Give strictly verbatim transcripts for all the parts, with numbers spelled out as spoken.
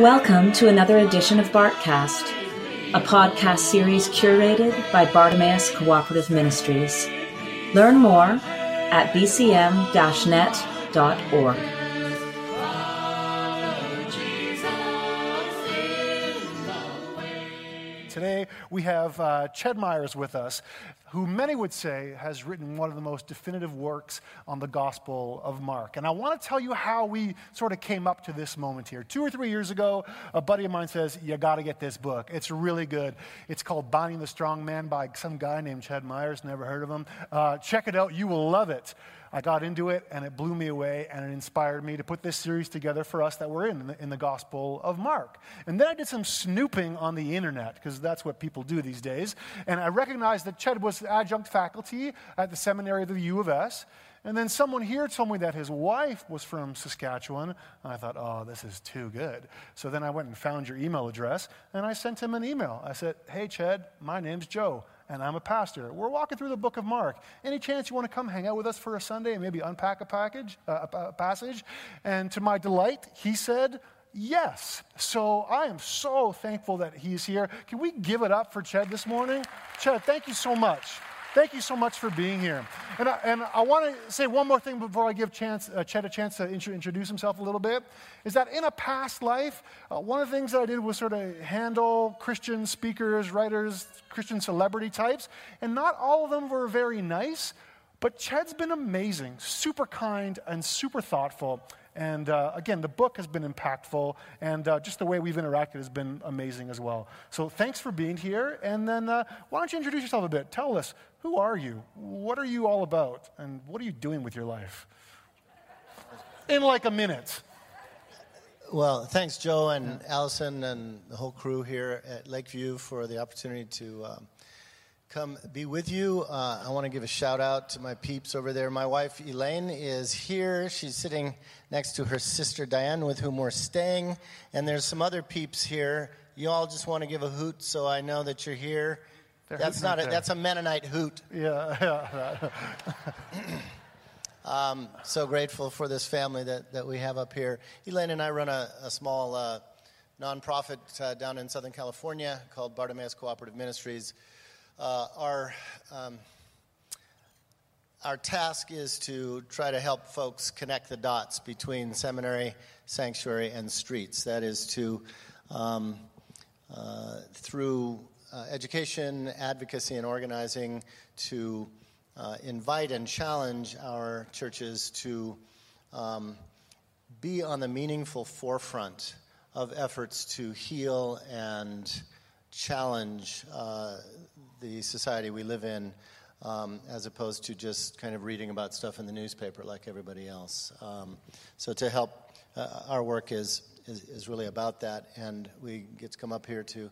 Welcome to another edition of Bartcast, a podcast series curated by Bartimaeus Cooperative Ministries. Learn more at b c m dash net dot org. Today we have uh, Ched Myers with us, who many would say has written one of the most definitive works on the Gospel of Mark. And I want to tell you how we sort of came up to this moment here. Two or three years ago, a buddy of mine says, you got to get this book. It's really good. It's called Binding the Strong Man by some guy named Ched Myers. Never heard of him. Uh, check it out. You will love it. I got into it, and it blew me away, and it inspired me to put this series together for us that we're in, in the, in the Gospel of Mark. And then I did some snooping on the internet, because that's what people do these days. And I recognized that Ched was adjunct faculty at the seminary of the U of S. And then someone here told me that his wife was from Saskatchewan. And I thought, oh, this is too good. So then I went and found your email address, and I sent him an email. I said, hey, Ched, my name's Joe, and I'm a pastor. We're walking through the book of Mark. Any chance you want to come hang out with us for a Sunday and maybe unpack a package, uh, a passage? And to my delight, he said, yes. So I am so thankful that he's here. Can we give it up for Ched this morning? Ched, thank you so much. Thank you so much for being here. And I, and I want to say one more thing before I give chance, uh, Ched a chance to intro, introduce himself a little bit, is that in a past life, uh, one of the things that I did was sort of handle Christian speakers, writers, Christian celebrity types, and not all of them were very nice, but Ched's been amazing, super kind, and super thoughtful. And uh, again, the book has been impactful, and uh, just the way we've interacted has been amazing as well. So thanks for being here, and then uh, why don't you introduce yourself a bit? Tell us, who are you? What are you all about? And what are you doing with your life? In like a minute. Well, thanks, Joe and yeah. Allison and the whole crew here at Lakeview for the opportunity to um, come be with you. Uh, I want to give a shout out to my peeps over there. My wife, Elaine, is here. She's sitting next to her sister, Diane, with whom we're staying. And there's some other peeps here. You all just want to give a hoot, so I know that you're here. They're that's not a, that's a Mennonite hoot. Yeah, yeah. um, so grateful for this family that, that we have up here. Elaine and I run a, a small uh, nonprofit uh, down in Southern California called Bartimaeus Cooperative Ministries. Uh, our um, our task is to try to help folks connect the dots between seminary, sanctuary, and streets. That is to, um, uh, through uh, education, advocacy, and organizing, to uh, invite and challenge our churches to um, be on the meaningful forefront of efforts to heal and challenge uh, the society we live in, um, as opposed to just kind of reading about stuff in the newspaper like everybody else. Um, so to help, uh, our work is, is is really about that, and we get to come up here to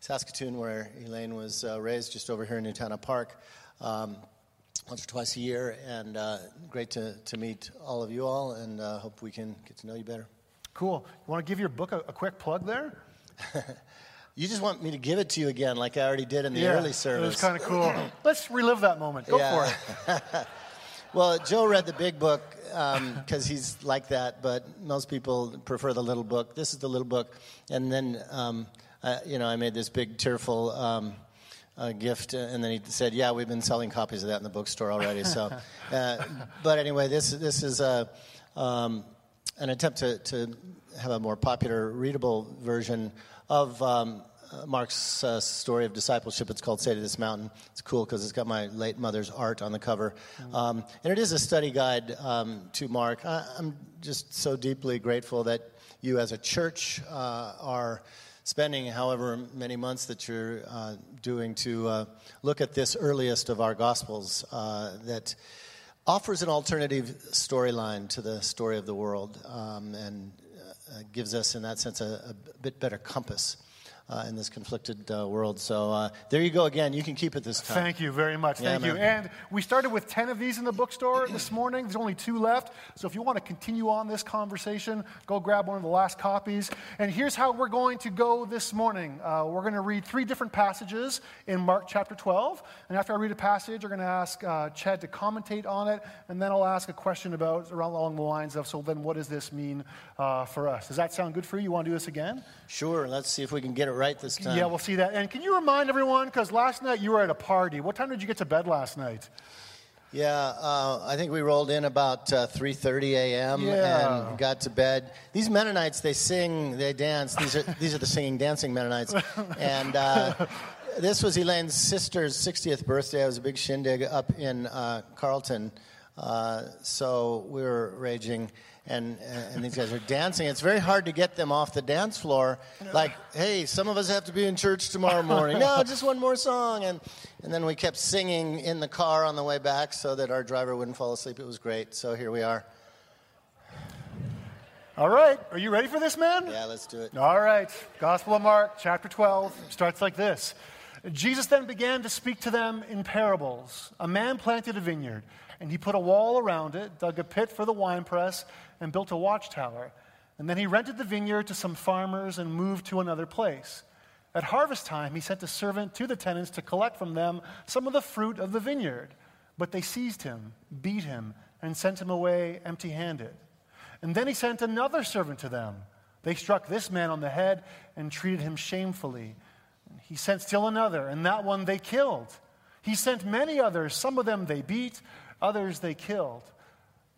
Saskatoon, where Elaine was uh, raised, just over here in Nutana Park, um, once or twice a year, and uh, great to, to meet all of you all, and uh, hope we can get to know you better. Cool. You want to give your book a, a quick plug there? You just want me to give it to you again like I already did in the yeah, early service. It was kind of cool. Let's relive that moment. Go yeah. for it. Well, Joe read the big book because um, he's like that, but most people prefer the little book. This is the little book. And then, um, I, you know, I made this big, tearful um, uh, gift, and then he said, yeah, we've been selling copies of that in the bookstore already. So, uh, But anyway, this this is a, um, an attempt to, to have a more popular, readable version of um, Mark's uh, story of discipleship. It's called Say to This Mountain. It's cool because it's got my late mother's art on the cover. Mm-hmm. Um, and it is a study guide um, to Mark. I, I'm just so deeply grateful that you as a church uh, are spending however many months that you're uh, doing to uh, look at this earliest of our Gospels uh, that offers an alternative storyline to the story of the world, um, and Uh, gives us, in that sense, a, a bit better compass uh, in this conflicted uh, world. So uh, there you go again. You can keep it this time. Thank you very much. Yeah, Thank man. you. And we started with ten of these in the bookstore this morning. There's only two left. So if you want to continue on this conversation, go grab one of the last copies. And here's how we're going to go this morning. Uh, we're going to read three different passages in Mark chapter twelve. And after I read a passage, we're going to ask uh, Ched to commentate on it. And then I'll ask a question about around along the lines of, so then what does this mean uh, for us? Does that sound good for you? You want to do this again? Sure. Let's see if we can get it right this time. Yeah, we'll see that. And can you remind everyone, because last night you were at a party. What time did you get to bed last night? Yeah, uh, I think we rolled in about uh, three thirty a.m. Yeah. and got to bed. These Mennonites, they sing, they dance. These are these are the singing, dancing Mennonites. And uh, this was Elaine's sister's sixtieth birthday. It was a big shindig up in uh, Carleton. Uh, so we were raging, and and these guys are dancing. It's very hard to get them off the dance floor. Like, hey, some of us have to be in church tomorrow morning. No, just one more song. And and then we kept singing in the car on the way back so that our driver wouldn't fall asleep. It was great. So here we are. All right. Are you ready for this, man? Yeah, let's do it. All right. Gospel of Mark, chapter twelve, starts like this. Jesus then began to speak to them in parables. A man planted a vineyard. And he put a wall around it, dug a pit for the winepress, and built a watchtower. And then he rented the vineyard to some farmers and moved to another place. At harvest time, he sent a servant to the tenants to collect from them some of the fruit of the vineyard. But they seized him, beat him, and sent him away empty-handed. And then he sent another servant to them. They struck this man on the head and treated him shamefully. He sent still another, and that one they killed. He sent many others. Some of them they beat, others they killed.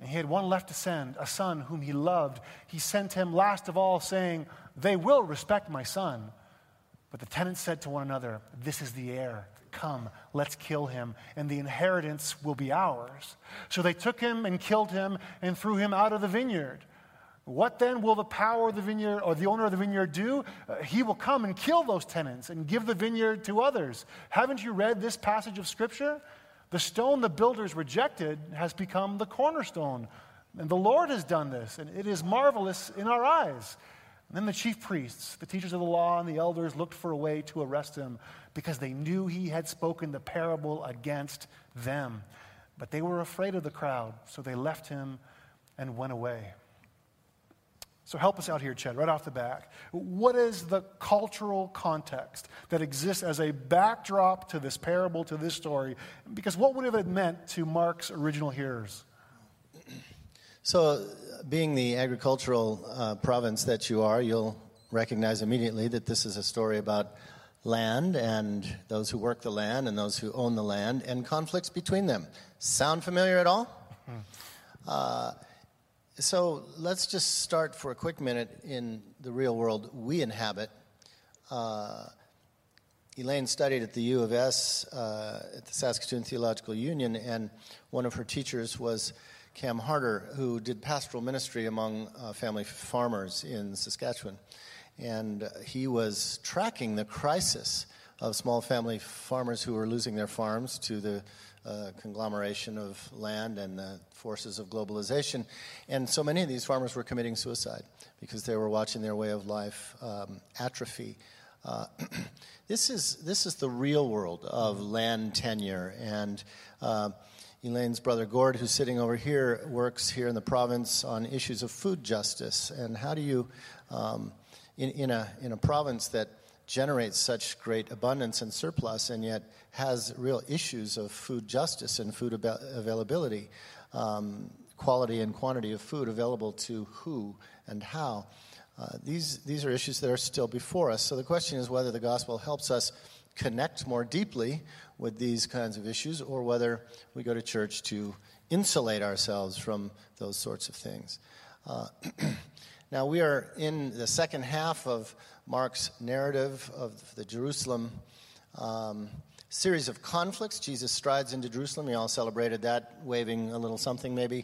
And he had one left to send, a son whom he loved. He sent him last of all, saying, "They will respect my son." But the tenants said to one another, "This is the heir. Come, let's kill him, and the inheritance will be ours." So they took him and killed him and threw him out of the vineyard. What then will the power of the vineyard or the owner of the vineyard do? Uh, he will come and kill those tenants and give the vineyard to others. Haven't you read this passage of Scripture? The stone the builders rejected has become the cornerstone. And the Lord has done this, and it is marvelous in our eyes. And then the chief priests, the teachers of the law, and the elders looked for a way to arrest him because they knew he had spoken the parable against them. But they were afraid of the crowd, so they left him and went away. So help us out here, Ched, right off the bat. What is the cultural context that exists as a backdrop to this parable, to this story? Because what would it have meant to Mark's original hearers? So being the agricultural uh, province that you are, you'll recognize immediately that this is a story about land and those who work the land and those who own the land and conflicts between them. Sound familiar at all? Mm-hmm. Uh So let's just start for a quick minute in the real world we inhabit. Uh, Elaine studied at the U of S uh, at the Saskatoon Theological Union, and one of her teachers was Cam Harder, who did pastoral ministry among uh, family farmers in Saskatchewan. And uh, he was tracking the crisis of small family farmers who were losing their farms to the Uh, conglomeration of land and the forces of globalization. And so many of these farmers were committing suicide because they were watching their way of life um, atrophy. Uh, this is this is the real world of land tenure. And uh, Elaine's brother Gord, who's sitting over here, works here in the province on issues of food justice. And how do you, um, in, in a in a province that generates such great abundance and surplus and yet has real issues of food justice and food ab- availability, um, quality and quantity of food available to who and how. Uh, these these are issues that are still before us. So the question is whether the gospel helps us connect more deeply with these kinds of issues or whether we go to church to insulate ourselves from those sorts of things. Uh, Now, we are in the second half of Mark's narrative of the Jerusalem um, series of conflicts. Jesus strides into Jerusalem. We all celebrated that, waving a little something maybe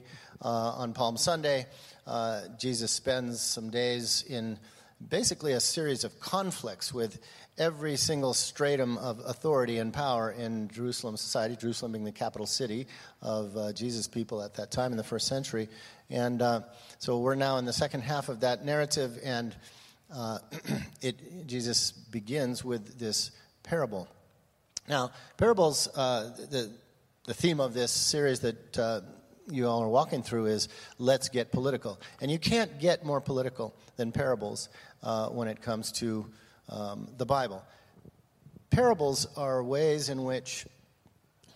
uh, on Palm Sunday. Uh, Jesus spends some days in basically a series of conflicts with every single stratum of authority and power in Jerusalem society, Jerusalem being the capital city of uh, Jesus' people at that time in the first century. And uh, so we're now in the second half of that narrative, and uh, it, Jesus begins with this parable. Now, parables, uh, the the theme of this series that uh, you all are walking through is let's get political. And you can't get more political than parables uh, when it comes to um, the Bible. Parables are ways in which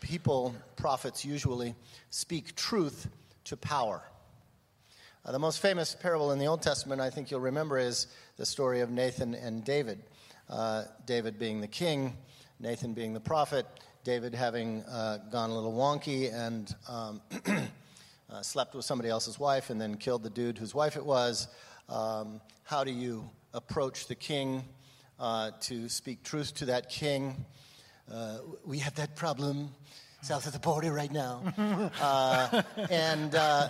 people, prophets usually, speak truth to power. Uh, the most famous parable in the Old Testament, I think you'll remember, is the story of Nathan and David. Uh, David being the king, Nathan being the prophet, David having uh, gone a little wonky and um, uh, slept with somebody else's wife and then killed the dude whose wife it was. Um, how do you approach the king uh, to speak truth to that king? Uh, we have that problem south of the border right now. Uh, and, uh,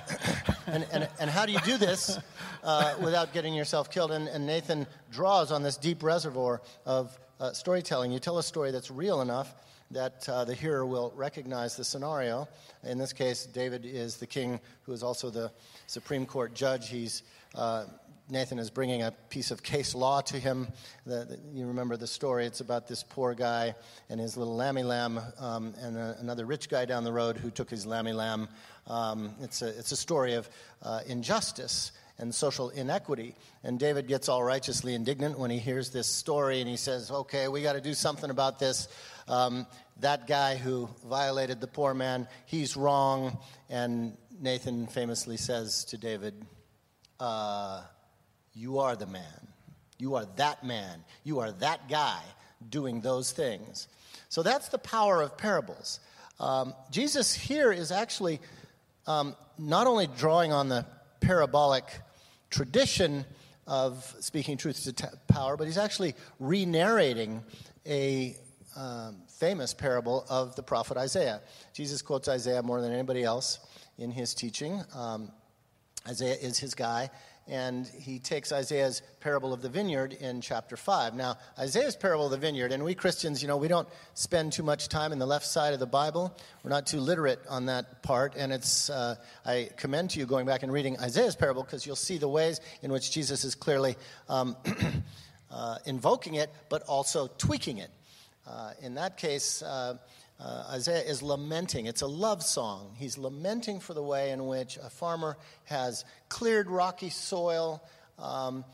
and, and and how do you do this uh, without getting yourself killed? And, and Nathan draws on this deep reservoir of uh, storytelling. You tell a story that's real enough that uh, the hearer will recognize the scenario. In this case, David is the king who is also the Supreme Court judge. He's uh, Nathan is bringing a piece of case law to him. The, the, you remember the story. It's about this poor guy and his little lammy lamb um, and a, another rich guy down the road who took his lammy lamb. Um, it's, a, it's a story of uh, injustice and social inequity. And David gets all righteously indignant when he hears this story, and he says, okay, we got to do something about this. Um, that guy who violated the poor man, he's wrong. And Nathan famously says to David, uh, you are the man. You are that man. You are that guy doing those things. So that's the power of parables. Um, Jesus here is actually um, not only drawing on the parabolic tradition of speaking truth to t- power, but he's actually re-narrating a um, famous parable of the prophet Isaiah. Jesus quotes Isaiah more than anybody else in his teaching. Um, Isaiah is his guy. And he takes Isaiah's parable of the vineyard in chapter five. Now, Isaiah's parable of the vineyard, and we Christians, you know, we don't spend too much time in the left side of the Bible. We're not too literate on that part. And it's uh, I commend to you going back and reading Isaiah's parable, because you'll see the ways in which Jesus is clearly um, uh, invoking it, but also tweaking it. Uh, in that case, uh, uh, Isaiah is lamenting. It's a love song. He's lamenting for the way in which a farmer has cleared rocky soil, um,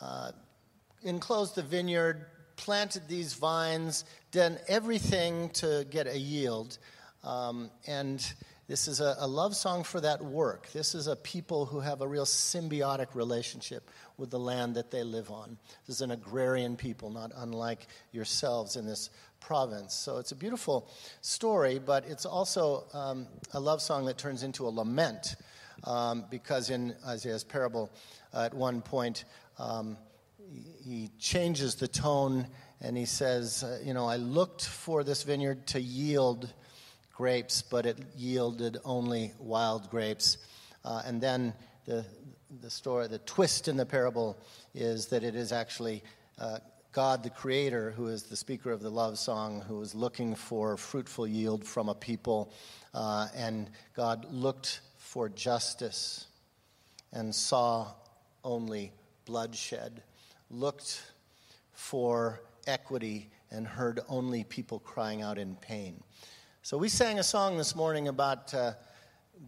uh, enclosed the vineyard, planted these vines, done everything to get a yield. Um, and this is a, a love song for that work. This is a people who have a real symbiotic relationship with the land that they live on. This is an agrarian people, not unlike yourselves in this province. So it's a beautiful story, but it's also um, a love song that turns into a lament, um, because in Isaiah's parable, uh, at one point, um, he changes the tone, and he says, uh, you know, I looked for this vineyard to yield grapes, but it yielded only wild grapes. Uh, and then the the story, the twist in the parable is that it is actually uh, God, the Creator, who is the speaker of the love song, who is looking for fruitful yield from a people. Uh, and God looked for justice and saw only bloodshed, looked for equity and heard only people crying out in pain. So we sang a song this morning about uh,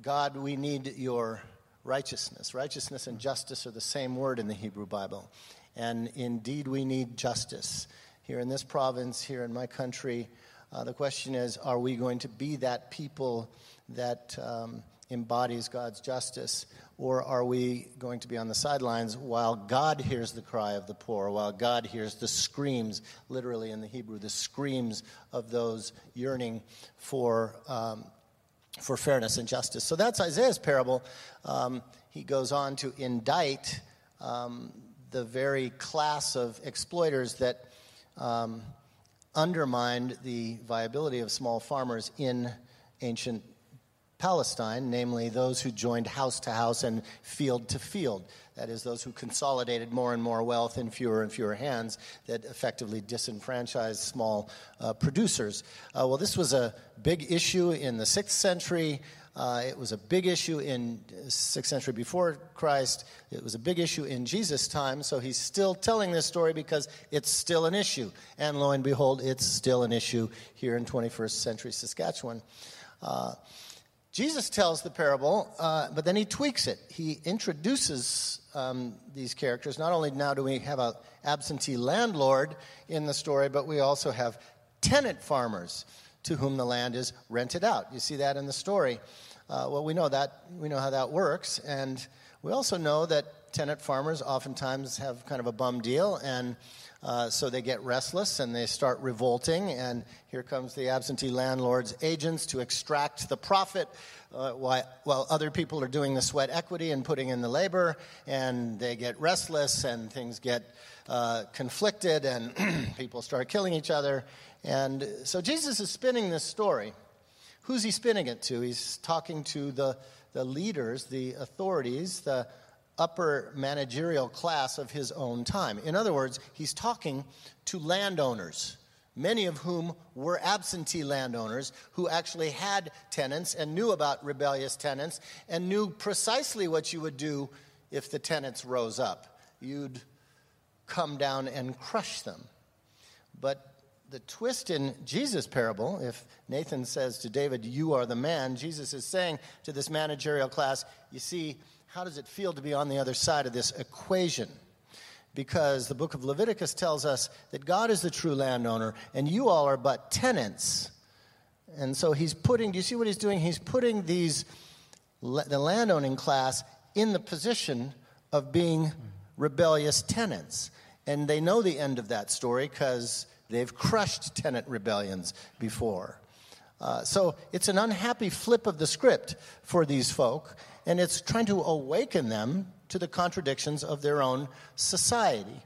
God, we need your righteousness. Righteousness and justice are the same word in the Hebrew Bible. And indeed, we need justice. Here in this province, here in my country, uh, the question is, are we going to be that people that um, embodies God's justice? Or are we going to be on the sidelines while God hears the cry of the poor, while God hears the screams, literally in the Hebrew, the screams of those yearning for um, for fairness and justice? So that's Isaiah's parable. Um, he goes on to indict um, the very class of exploiters that um, undermined the viability of small farmers in ancient Palestine, namely those who joined house to house and field to field. That is, those who consolidated more and more wealth in fewer and fewer hands that effectively disenfranchised small uh, producers. Uh, well, this was a big issue in the sixth century. Uh, it was a big issue in sixth century before Christ. It was a big issue in Jesus' time, so he's still telling this story because it's still an issue. And lo and behold, it's still an issue here in twenty-first century Saskatchewan. Uh, Jesus tells the parable, uh, but then he tweaks it. He introduces um, these characters. Not only now do we have an absentee landlord in the story, but we also have tenant farmers to whom the land is rented out. You see that in the story. Uh, well, we know that we know how that works, and we also know that tenant farmers oftentimes have kind of a bum deal, and uh, so they get restless and they start revolting. And here comes the absentee landlord's agents to extract the profit, uh, while other people are doing the sweat equity and putting in the labor. And they get restless, and things get uh, conflicted, and people start killing each other. And so Jesus is spinning this story. Who's he spinning it to? He's talking to the, the leaders, the authorities, the upper managerial class of his own time. In other words, he's talking to landowners, many of whom were absentee landowners who actually had tenants and knew about rebellious tenants and knew precisely what you would do if the tenants rose up. You'd come down and crush them. But the twist in Jesus' parable, if Nathan says to David, "You are the man," Jesus is saying to this managerial class, you see, how does it feel to be on the other side of this equation? Because the book of Leviticus tells us that God is the true landowner, and you all are but tenants. And so he's putting, do you see what he's doing? He's putting these the landowning class in the position of being rebellious tenants. And they know the end of that story because they've crushed tenant rebellions before. Uh, so it's an unhappy flip of the script for these folk, and it's trying to awaken them to the contradictions of their own society.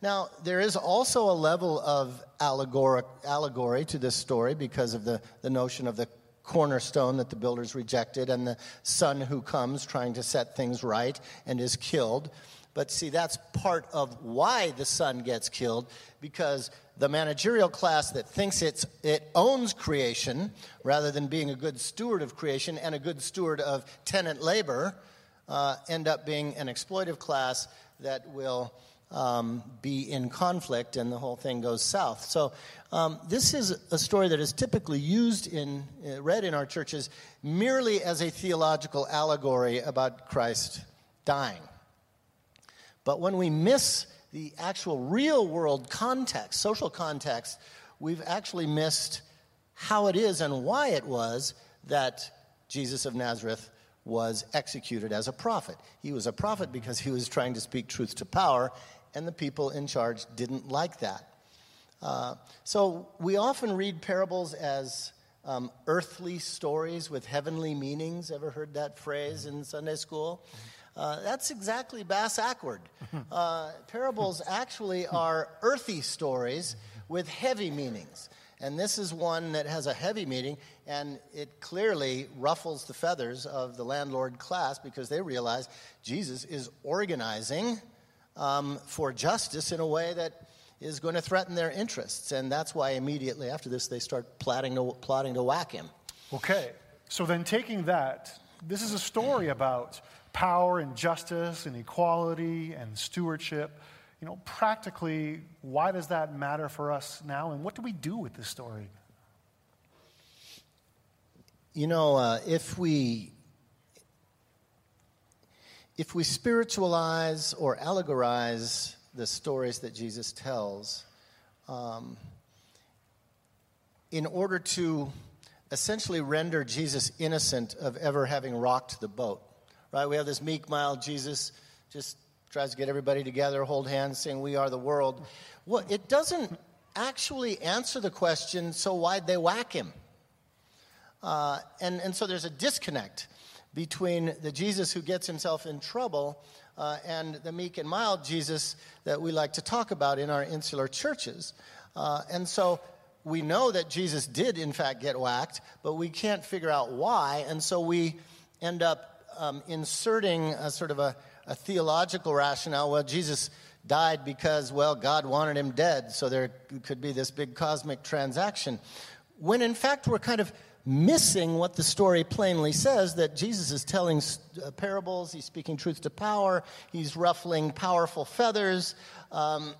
Now, there is also a level of allegoric, allegory to this story because of the, the notion of the cornerstone that the builders rejected and the son who comes trying to set things right and is killed. But see, that's part of why the son gets killed, because the managerial class that thinks it's, it owns creation rather than being a good steward of creation and a good steward of tenant labor uh, end up being an exploitive class that will um, be in conflict, and the whole thing goes south. So um, this is a story that is typically used in, uh, read in our churches merely as a theological allegory about Christ dying. But when we miss the actual real-world context, social context, we've actually missed how it is and why it was that Jesus of Nazareth was executed as a prophet. He was a prophet because he was trying to speak truth to power, and the people in charge didn't like that. Uh, so we often read parables as um, earthly stories with heavenly meanings. Ever heard that phrase in Sunday school? Uh, that's exactly bass-ackward. Uh, parables actually are earthy stories with heavy meanings. And this is one that has a heavy meaning, and it clearly ruffles the feathers of the landlord class because they realize Jesus is organizing um, for justice in a way that is going to threaten their interests. And that's why immediately after this they start plotting to, plotting to whack him. Okay. So then taking that, this is a story about power and justice and equality and stewardship. You know, practically, why does that matter for us now, and what do we do with this story? You know, uh, if we if we spiritualize or allegorize the stories that Jesus tells, um, in order to essentially render Jesus innocent of ever having rocked the boat. Right, we have this meek, mild Jesus, just tries to get everybody together, hold hands, saying, "We are the world." Well, it doesn't actually answer the question, so why'd they whack him? Uh, and, and so there's a disconnect between the Jesus who gets himself in trouble uh, and the meek and mild Jesus that we like to talk about in our insular churches. Uh, and so we know that Jesus did, in fact, get whacked, but we can't figure out why, and so we end up Um, inserting a sort of a, a theological rationale. Well, Jesus died because, well, God wanted him dead, so there could be this big cosmic transaction, when in fact we're kind of missing what the story plainly says, that Jesus is telling parables, he's speaking truth to power, he's ruffling powerful feathers, um,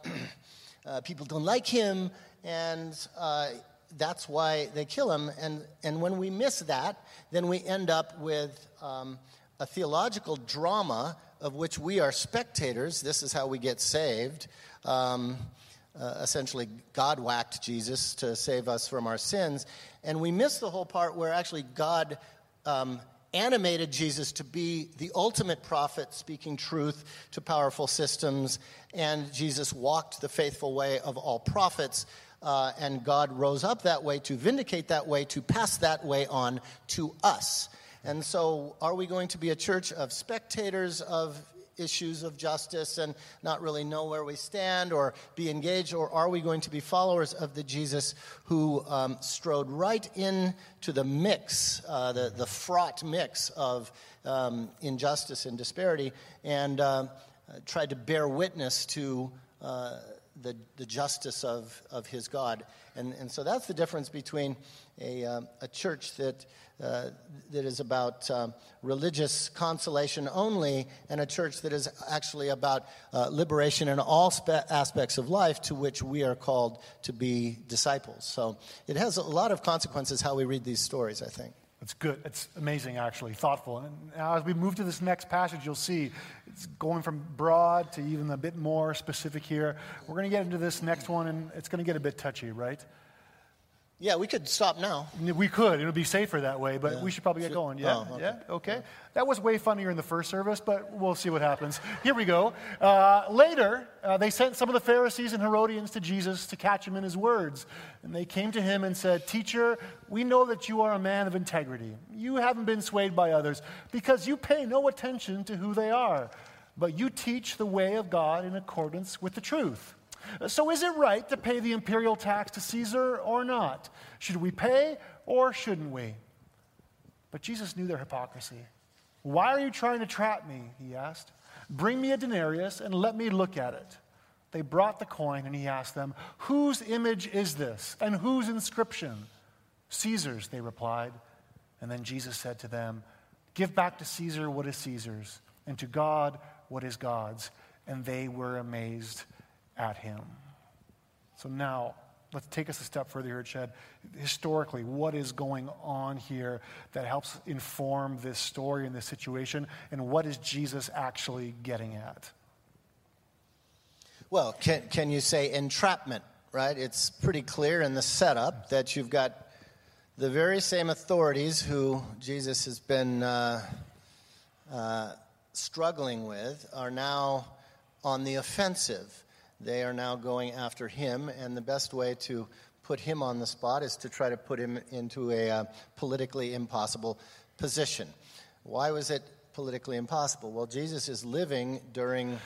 uh, people don't like him, and uh, that's why they kill him. And, and when we miss that, then we end up with um, a theological drama of which we are spectators. This is how we get saved. Um, uh, essentially, God whacked Jesus to save us from our sins. And we miss the whole part where actually God um, animated Jesus to be the ultimate prophet, speaking truth to powerful systems. And Jesus walked the faithful way of all prophets. Uh, and God rose up that way to vindicate that way, to pass that way on to us. And so are we going to be a church of spectators of issues of justice and not really know where we stand or be engaged, or are we going to be followers of the Jesus who um, strode right into the mix, uh, the, the fraught mix of um, injustice and disparity, and uh, tried to bear witness to uh, the, the justice of, of his God? And, and so that's the difference between a, uh, a church that Uh, that is about um, religious consolation only, and a church that is actually about uh, liberation in all spe- aspects of life, to which we are called to be disciples. So it has a lot of consequences how we read these stories, I think. That's good. It's amazing, actually, thoughtful. And now as we move to this next passage, you'll see it's going from broad to even a bit more specific here. We're going to get into this next one, and it's going to get a bit touchy, right? Yeah, we could stop now. We could. It would be safer that way, but yeah. we should probably get going. Yeah, oh, okay. yeah, okay. Yeah. That was way funnier in the first service, but we'll see what happens. Here we go. Uh, later, uh, they sent some of the Pharisees and Herodians to Jesus to catch him in his words. And they came to him and said, "Teacher, we know that you are a man of integrity. You haven't been swayed by others because you pay no attention to who they are, but you teach the way of God in accordance with the truth. So is it right to pay the imperial tax to Caesar or not? Should we pay or shouldn't we?" But Jesus knew their hypocrisy. "Why are you trying to trap me?" he asked. "Bring me a denarius and let me look at it." They brought the coin, and he asked them, "Whose image is this and whose inscription?" "Caesar's," they replied. And then Jesus said to them, "Give back to Caesar what is Caesar's, and to God what is God's." And they were amazed at him. So now, let's take us a step further here, Ched. Historically, what is going on here that helps inform this story and this situation, and what is Jesus actually getting at? Well, can can you say entrapment, right? It's pretty clear in the setup that you've got the very same authorities who Jesus has been uh, uh, struggling with are now on the offensive. They are now going after him, and the best way to put him on the spot is to try to put him into a uh, politically impossible position. Why was it politically impossible? Well, Jesus is living during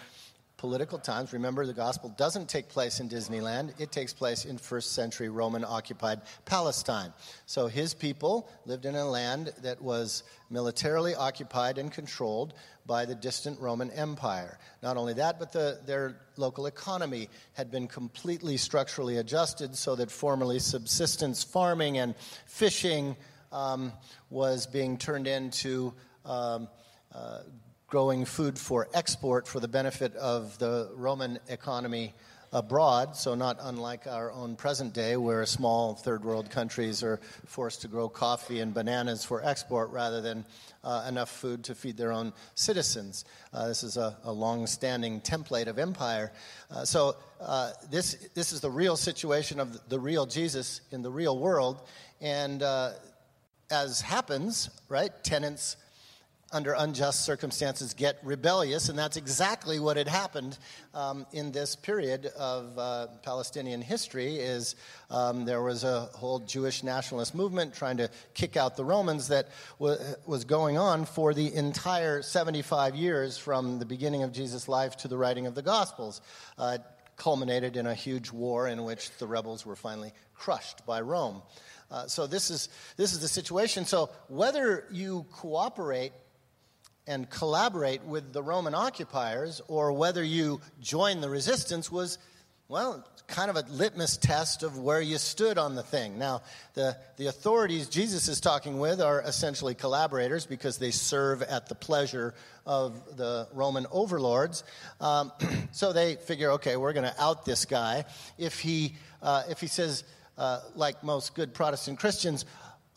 political times. Remember, the gospel doesn't take place in Disneyland. It takes place in first century Roman-occupied Palestine. So his people lived in a land that was militarily occupied and controlled by the distant Roman Empire. Not only that, but the, their local economy had been completely structurally adjusted so that formerly subsistence farming and fishing um, was being turned into um, uh, growing food for export for the benefit of the Roman economy abroad, so not unlike our own present day, where small third world countries are forced to grow coffee and bananas for export rather than uh, enough food to feed their own citizens. Uh, this is a, a long-standing template of empire. Uh, so uh, this this is the real situation of the real Jesus in the real world. And uh, as happens, right, tenants under unjust circumstances get rebellious, and that's exactly what had happened um, in this period of uh, Palestinian history. Is um, there was a whole Jewish nationalist movement trying to kick out the Romans that w- was going on for the entire seventy-five years from the beginning of Jesus' life to the writing of the Gospels. Uh, it culminated in a huge war in which the rebels were finally crushed by Rome. Uh, so this is this is the situation. So whether you cooperate and collaborate with the Roman occupiers, or whether you join the resistance, was Well, kind of a litmus test of where you stood on the thing. Now, the, the authorities Jesus is talking with are essentially collaborators because they serve at the pleasure of the Roman overlords. Um, so they figure, okay, we're going to out this guy. If he uh, if he says, uh, like most good Protestant Christians,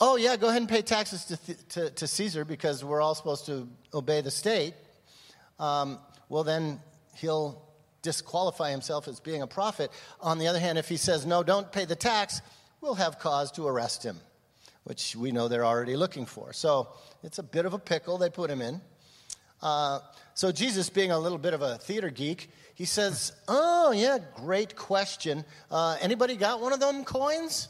oh, yeah, go ahead and pay taxes to, th- to, to Caesar because we're all supposed to obey the state, um, well, then he'll disqualify himself as being a prophet. On the other hand, if he says, no, don't pay the tax, we'll have cause to arrest him, which we know they're already looking for. So it's a bit of a pickle they put him in. Uh, so Jesus, being a little bit of a theater geek, he says, oh, yeah, great question. Uh, anybody got one of them coins?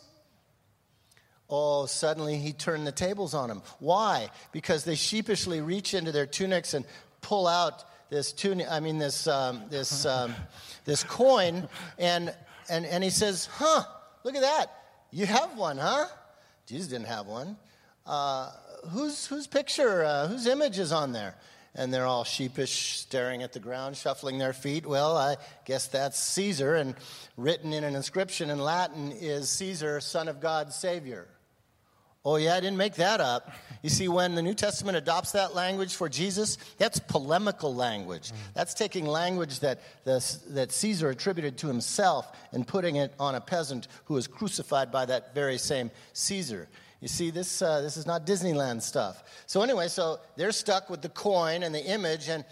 Oh, suddenly he turned the tables on him. Why? Because they sheepishly reach into their tunics and pull out This tune, I mean this um, this um, this coin, and and and he says, "Huh, look at that! You have one, huh?" Jesus didn't have one. Uh, whose whose picture, uh, whose image is on there? And they're all sheepish, staring at the ground, shuffling their feet. Well, I guess that's Caesar, and written in an inscription in Latin is Caesar, Son of God, Savior. Oh, yeah, I didn't make that up. You see, when the New Testament adopts that language for Jesus, that's polemical language. That's taking language that the, that Caesar attributed to himself and putting it on a peasant who was crucified by that very same Caesar. You see, this uh, this is not Disneyland stuff. So anyway, so they're stuck with the coin and the image, and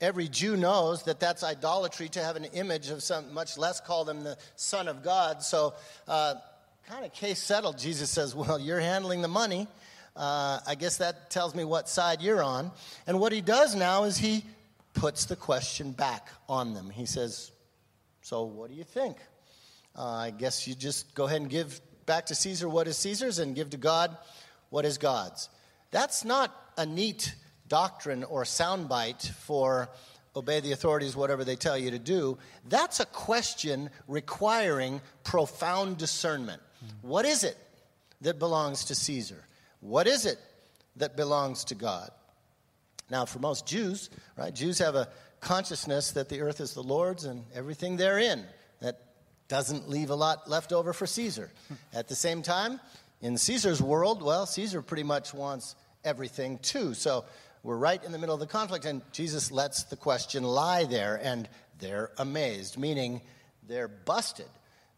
every Jew knows that that's idolatry to have an image of some, much less call them the Son of God. So Uh, Kind of case settled. Jesus says, well, you're handling the money. Uh, I guess that tells me what side you're on. And what he does now is he puts the question back on them. He says, so what do you think? Uh, I guess you just go ahead and give back to Caesar what is Caesar's and give to God what is God's. That's not a neat doctrine or soundbite for obey the authorities, whatever they tell you to do. That's a question requiring profound discernment. What is it that belongs to Caesar? What is it that belongs to God? Now, for most Jews, right, Jews have a consciousness that the earth is the Lord's and everything therein. That doesn't leave a lot left over for Caesar. At the same time, in Caesar's world, well, Caesar pretty much wants everything too. So we're right in the middle of the conflict, and Jesus lets the question lie there, and they're amazed, meaning they're busted.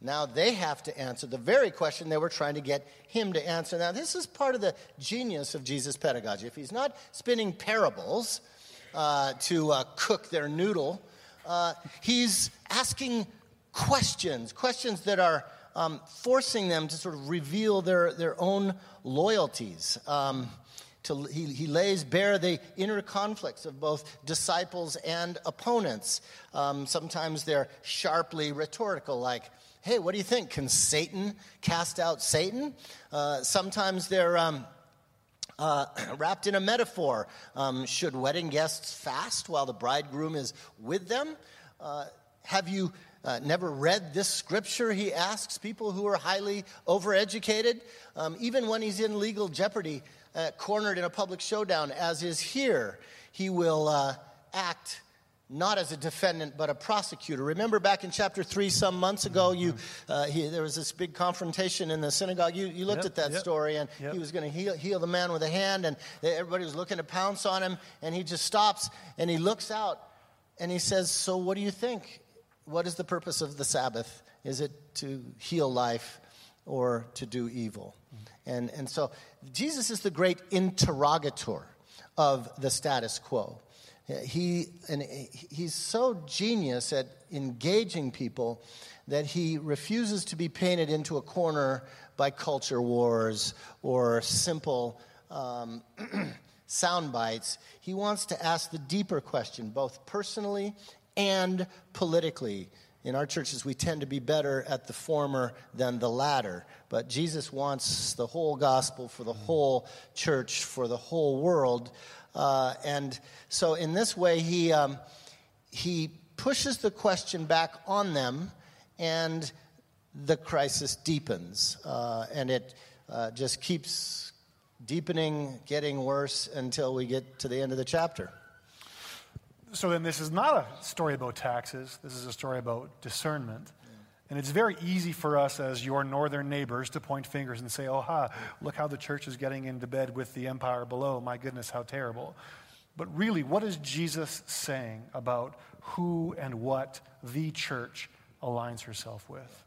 Now they have to answer the very question they were trying to get him to answer. Now, this is part of the genius of Jesus' pedagogy. If he's not spinning parables uh, to uh, cook their noodle, uh, he's asking questions, questions that are um, forcing them to sort of reveal their, their own loyalties. Um, to, he, he lays bare the inner conflicts of both disciples and opponents. Um, sometimes they're sharply rhetorical, like, hey, what do you think? Can Satan cast out Satan? Uh, sometimes they're um, uh, wrapped in a metaphor. Um, should wedding guests fast while the bridegroom is with them? Uh, have you uh, never read this scripture? He asks people who are highly overeducated. Um, even when he's in legal jeopardy, uh, cornered in a public showdown, as is here, he will uh, act not as a defendant, but a prosecutor. Remember back in chapter three some months ago, you uh, he, there was this big confrontation in the synagogue. You, you looked yep, at that yep, story, and yep. he was going to heal, heal the man with a hand, and they, everybody was looking to pounce on him, and he just stops, and he looks out, and he says, so what do you think? What is the purpose of the Sabbath? Is it to heal life or to do evil? Mm-hmm. And, and so Jesus is the great interrogator of the status quo. He and he's so genius at engaging people that he refuses to be painted into a corner by culture wars or simple um, sound bites. He wants to ask the deeper question, both personally and politically. In our churches, we tend to be better at the former than the latter. But Jesus wants the whole gospel for the whole church, for the whole world. Uh, and so in this way, he um, he pushes the question back on them, and the crisis deepens. Uh, and it uh, just keeps deepening, getting worse, until we get to the end of the chapter. So then this is not a story about taxes. This is a story about discernment. Yeah. And it's very easy for us as your northern neighbors to point fingers and say, oh, ha, look how the church is getting into bed with the empire below. My goodness, how terrible. But really, what is Jesus saying about who and what the church aligns herself with?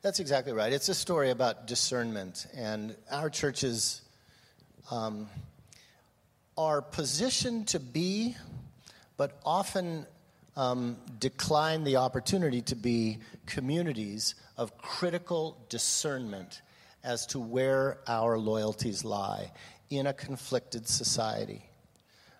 That's exactly right. It's a story about discernment. And our churches um, are positioned to be, but often Um, decline the opportunity to be communities of critical discernment as to where our loyalties lie in a conflicted society,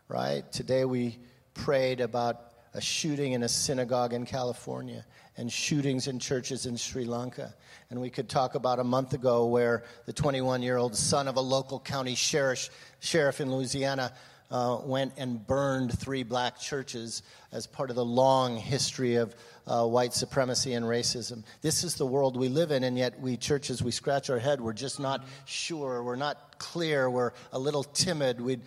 right? Today we prayed about a shooting in a synagogue in California and shootings in churches in Sri Lanka. And we could talk about a month ago where the twenty-one-year-old son of a local county sheriff, sheriff in Louisiana Uh, went and burned three black churches as part of the long history of uh, white supremacy and racism. This is the world we live in, and yet we churches, we scratch our head. We're just not sure. We're not clear. We're a little timid. We'd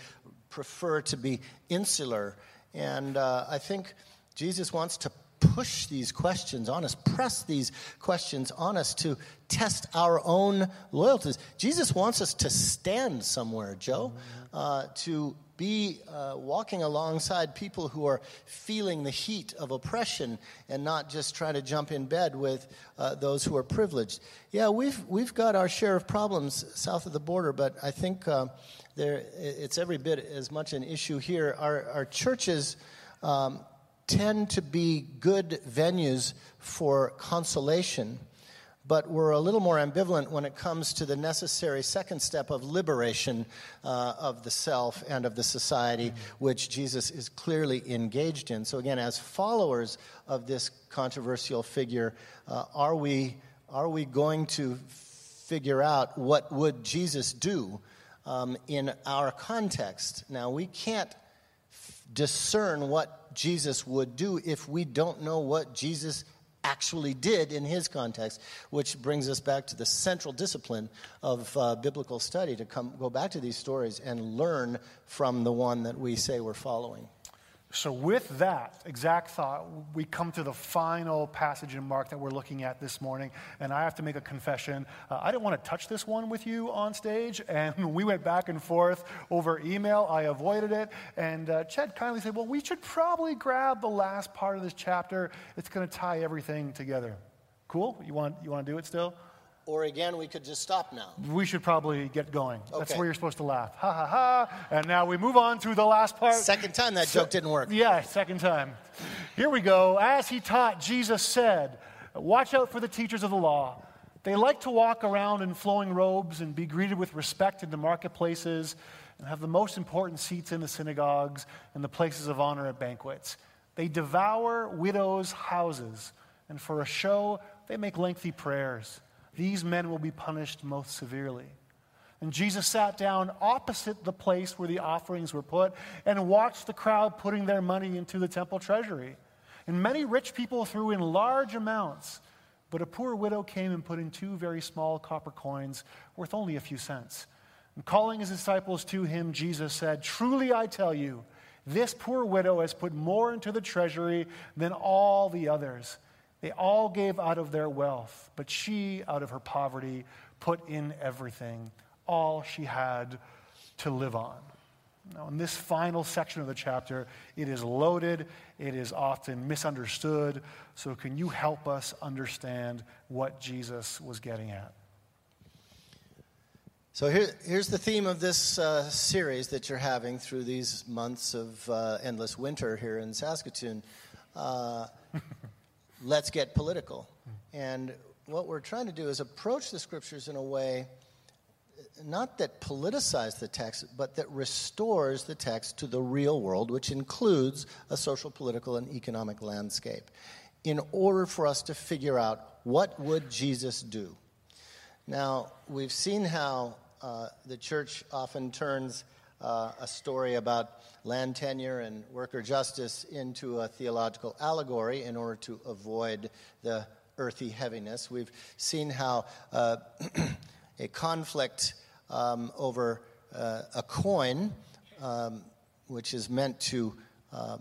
prefer to be insular. And uh, I think Jesus wants to push these questions on us, press these questions on us to test our own loyalties. Jesus wants us to stand somewhere, Joe, uh, to be uh, walking alongside people who are feeling the heat of oppression and not just trying to jump in bed with uh, those who are privileged. Yeah, we've we've got our share of problems south of the border, but I think uh, there it's every bit as much an issue here. Our, our churches um, tend to be good venues for consolation, but we're a little more ambivalent when it comes to the necessary second step of liberation uh, of the self and of the society, which Jesus is clearly engaged in. So again, as followers of this controversial figure, uh, are we are we going to figure out what would Jesus do um, in our context? Now, we can't f- discern what Jesus would do if we don't know what Jesus actually did in his context, which brings us back to the central discipline of uh, biblical study, to come go back to these stories and learn from the one that we say we're following. So with that exact thought, we come to the final passage in Mark that we're looking at this morning, and I have to make a confession. Uh, I didn't want to touch this one with you on stage, and we went back and forth over email. I avoided it, and uh, Ched kindly said, well, we should probably grab the last part of this chapter. It's going to tie everything together. Cool? You want you want to do it still? Or again, we could just stop now. We should probably get going. Okay. That's where you're supposed to laugh. Ha, ha, ha. And now we move on to the last part. Second time that so, joke didn't work. Yeah, second time. Here we go. As he taught, Jesus said, watch out for the teachers of the law. They like to walk around in flowing robes and be greeted with respect in the marketplaces and have the most important seats in the synagogues and the places of honor at banquets. They devour widows' houses, and for a show, they make lengthy prayers. These men will be punished most severely. And Jesus sat down opposite the place where the offerings were put and watched the crowd putting their money into the temple treasury. And many rich people threw in large amounts, but a poor widow came and put in two very small copper coins worth only a few cents. And calling his disciples to him, Jesus said, truly I tell you, this poor widow has put more into the treasury than all the others. They all gave out of their wealth, but she, out of her poverty, put in everything, all she had to live on. Now, in this final section of the chapter, it is loaded, it is often misunderstood. So can you help us understand what Jesus was getting at? So here, here's the theme of this uh, series that you're having through these months of uh, endless winter here in Saskatoon. Uh Let's get political. And what we're trying to do is approach the scriptures in a way, not that politicizes the text, but that restores the text to the real world, which includes a social, political, and economic landscape, in order for us to figure out what would Jesus do. Now, we've seen how uh, the church often turns Uh, a story about land tenure and worker justice into a theological allegory in order to avoid the earthy heaviness. We've seen how uh, a conflict um, over uh, a coin, um, which is meant to uh,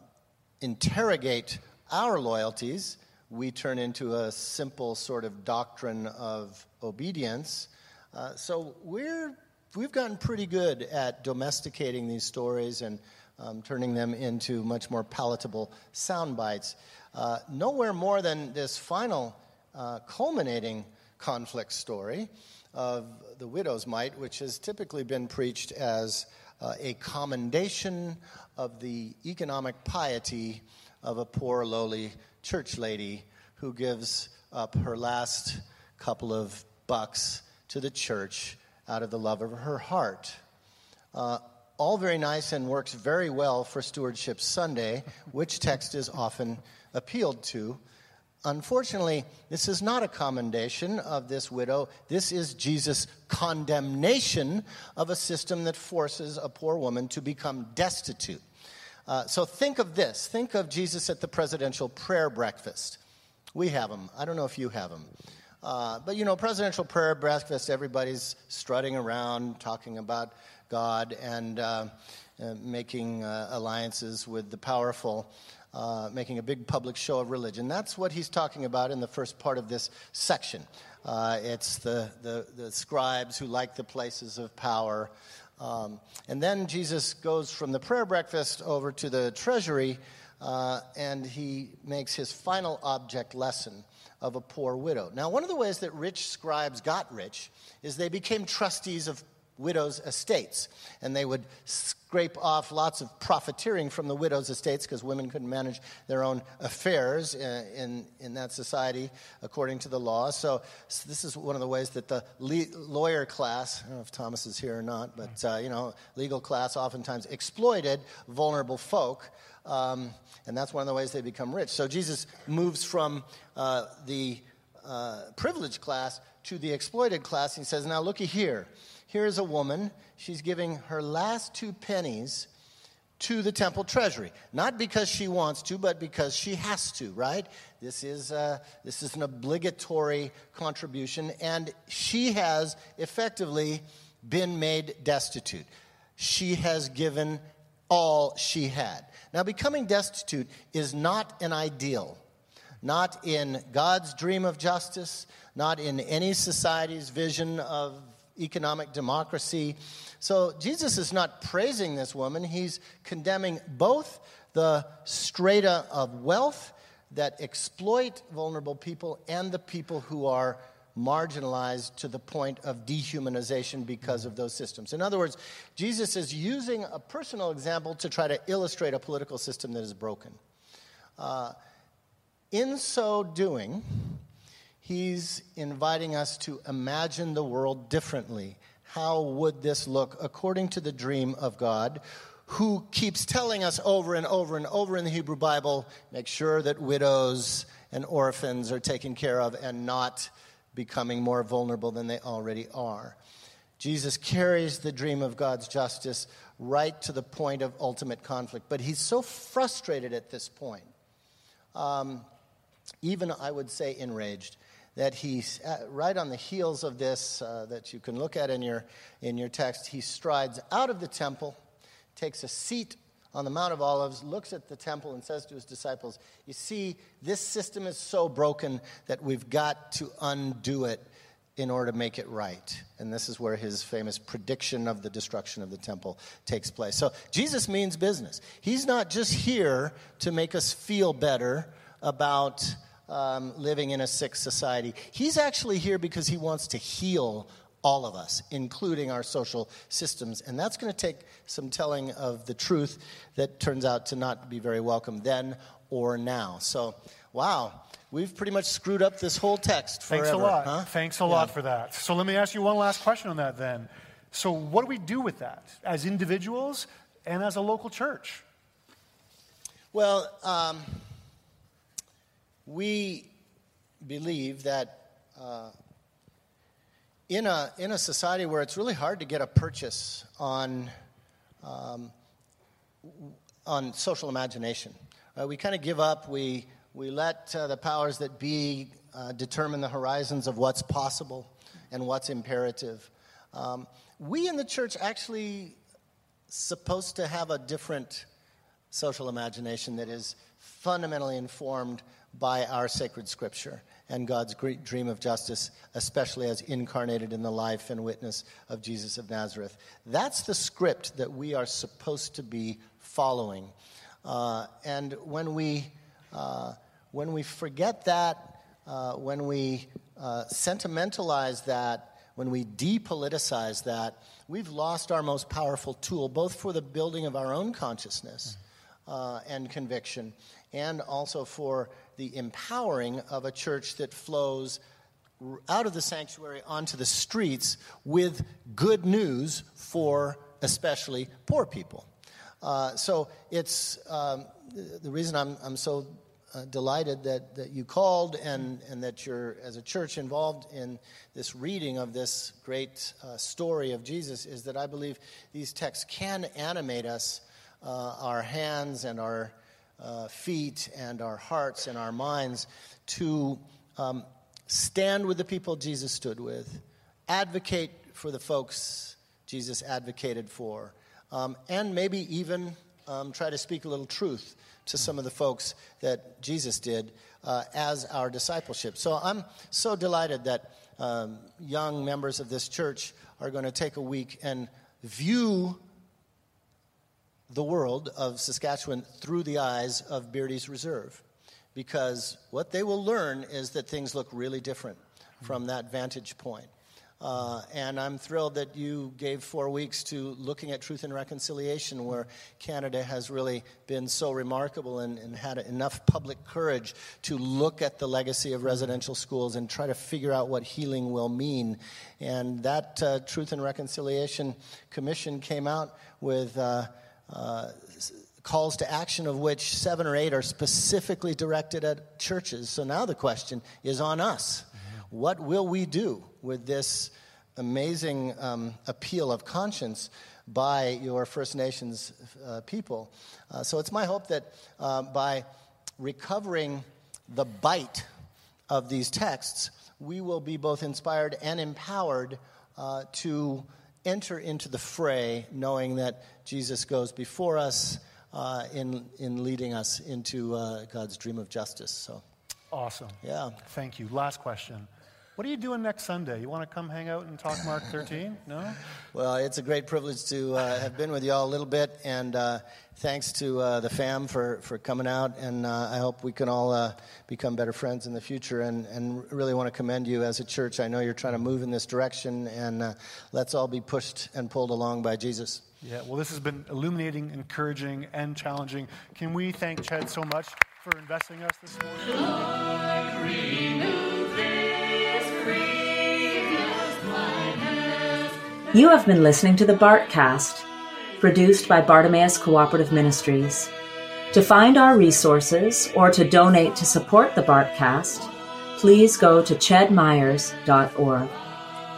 interrogate our loyalties, we turn into a simple sort of doctrine of obedience. Uh, so we're we've gotten pretty good at domesticating these stories and um, turning them into much more palatable sound bites. Uh, nowhere more than this final uh, culminating conflict story of the widow's mite, which has typically been preached as uh, a commendation of the economic piety of a poor, lowly church lady who gives up her last couple of bucks to the church out of the love of her heart. Uh, all very nice and works very well for Stewardship Sunday, which text is often appealed to. Unfortunately, this is not a commendation of this widow. This is Jesus' condemnation of a system that forces a poor woman to become destitute. Uh, so think of this. Think of Jesus at the presidential prayer breakfast. We have them. I don't know if you have them. Uh, but, you know, presidential prayer breakfast, everybody's strutting around, talking about God and uh, uh, making uh, alliances with the powerful, uh, making a big public show of religion. That's what he's talking about in the first part of this section. Uh, it's the, the, the scribes who like the places of power. Um, and then Jesus goes from the prayer breakfast over to the treasury, uh, and he makes his final object lesson of a poor widow. Now, one of the ways that rich scribes got rich is they became trustees of widows' estates, and they would scrape off lots of profiteering from the widows' estates because women couldn't manage their own affairs in, in, in that society according to the law. So, so this is one of the ways that the le- lawyer class, I don't know if Thomas is here or not, but uh, you know, legal class oftentimes exploited vulnerable folk, um, and that's one of the ways they become rich. So Jesus moves from uh, the uh, privileged class to the exploited class, and he says, now looky here. Here is a woman, she's giving her last two pennies to the temple treasury. Not because she wants to, but because she has to, right? This is a, this is an obligatory contribution, and she has effectively been made destitute. She has given all she had. Now, becoming destitute is not an ideal. Not in God's dream of justice, not in any society's vision of economic democracy. So Jesus is not praising this woman. He's condemning both the strata of wealth that exploit vulnerable people and the people who are marginalized to the point of dehumanization because of those systems. In other words, Jesus is using a personal example to try to illustrate a political system that is broken. Uh, in so doing, he's inviting us to imagine the world differently. How would this look according to the dream of God, who keeps telling us over and over and over in the Hebrew Bible, make sure that widows and orphans are taken care of and not becoming more vulnerable than they already are. Jesus carries the dream of God's justice right to the point of ultimate conflict, but he's so frustrated at this point, um, even I would say enraged, that he's right on the heels of this uh, that you can look at in your in your text. He strides out of the temple, takes a seat on the Mount of Olives, looks at the temple and says to his disciples, you see, this system is so broken that we've got to undo it in order to make it right. And this is where his famous prediction of the destruction of the temple takes place. So Jesus means business. He's not just here to make us feel better about Um, living in a sick society. He's actually here because he wants to heal all of us, including our social systems. And that's going to take some telling of the truth that turns out to not be very welcome then or now. So, wow, we've pretty much screwed up this whole text forever. Thanks a lot. Huh? Thanks a yeah. lot for that. So let me ask you one last question on that then. So what do we do with that as individuals and as a local church? Well, um... we believe that uh, in a in a society where it's really hard to get a purchase on um, on social imagination, uh, we kind of give up. We we let uh, the powers that be uh, determine the horizons of what's possible and what's imperative. Um, we in the church actually supposed to have a different social imagination that is fundamentally informed by our sacred scripture and God's great dream of justice, especially as incarnated in the life and witness of Jesus of Nazareth. That's the script that we are supposed to be following. Uh, and when we uh, when we forget that, uh, when we uh, sentimentalize that, when we depoliticize that, we've lost our most powerful tool, both for the building of our own consciousness uh, and conviction, and also for the empowering of a church that flows out of the sanctuary onto the streets with good news for especially poor people. Uh, so it's um, the reason I'm I'm so uh, delighted that, that you called and, and that you're, as a church, involved in this reading of this great uh, story of Jesus is that I believe these texts can animate us, uh, our hands and our Uh, feet and our hearts and our minds to um, stand with the people Jesus stood with, advocate for the folks Jesus advocated for, um, and maybe even um, try to speak a little truth to some of the folks that Jesus did uh, as our discipleship. So I'm so delighted that um, young members of this church are going to take a week and view the world of Saskatchewan through the eyes of Beardy's Reserve, because what they will learn is that things look really different from that vantage point. Uh, and I'm thrilled that you gave four weeks to looking at truth and reconciliation, where Canada has really been so remarkable and, and had enough public courage to look at the legacy of residential schools and try to figure out what healing will mean. And that uh, Truth and Reconciliation Commission came out with Uh, Uh, calls to action, of which seven or eight are specifically directed at churches. So now the question is on us. Mm-hmm. What will we do with this amazing um, appeal of conscience by your First Nations uh, people? Uh, so it's my hope that uh, by recovering the bite of these texts, we will be both inspired and empowered uh, to enter into the fray, knowing that Jesus goes before us uh, in in leading us into uh, God's dream of justice. So, awesome. Yeah. Thank you. Last question. What are you doing next Sunday? You want to come hang out and talk Mark thirteen? No? Well, it's a great privilege to uh, have been with you all a little bit, and uh, thanks to uh, the fam for, for coming out, and uh, I hope we can all uh, become better friends in the future, and, and really want to commend you as a church. I know you're trying to move in this direction, and uh, let's all be pushed and pulled along by Jesus. Yeah, well, this has been illuminating, encouraging, and challenging. Can we thank Ched so much for investing us this morning? Lord, remove this. You have been listening to the Bartcast, produced by Bartimaeus Cooperative Ministries. To find our resources or to donate to support the Bartcast, please go to ched myers dot org.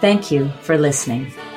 Thank you for listening.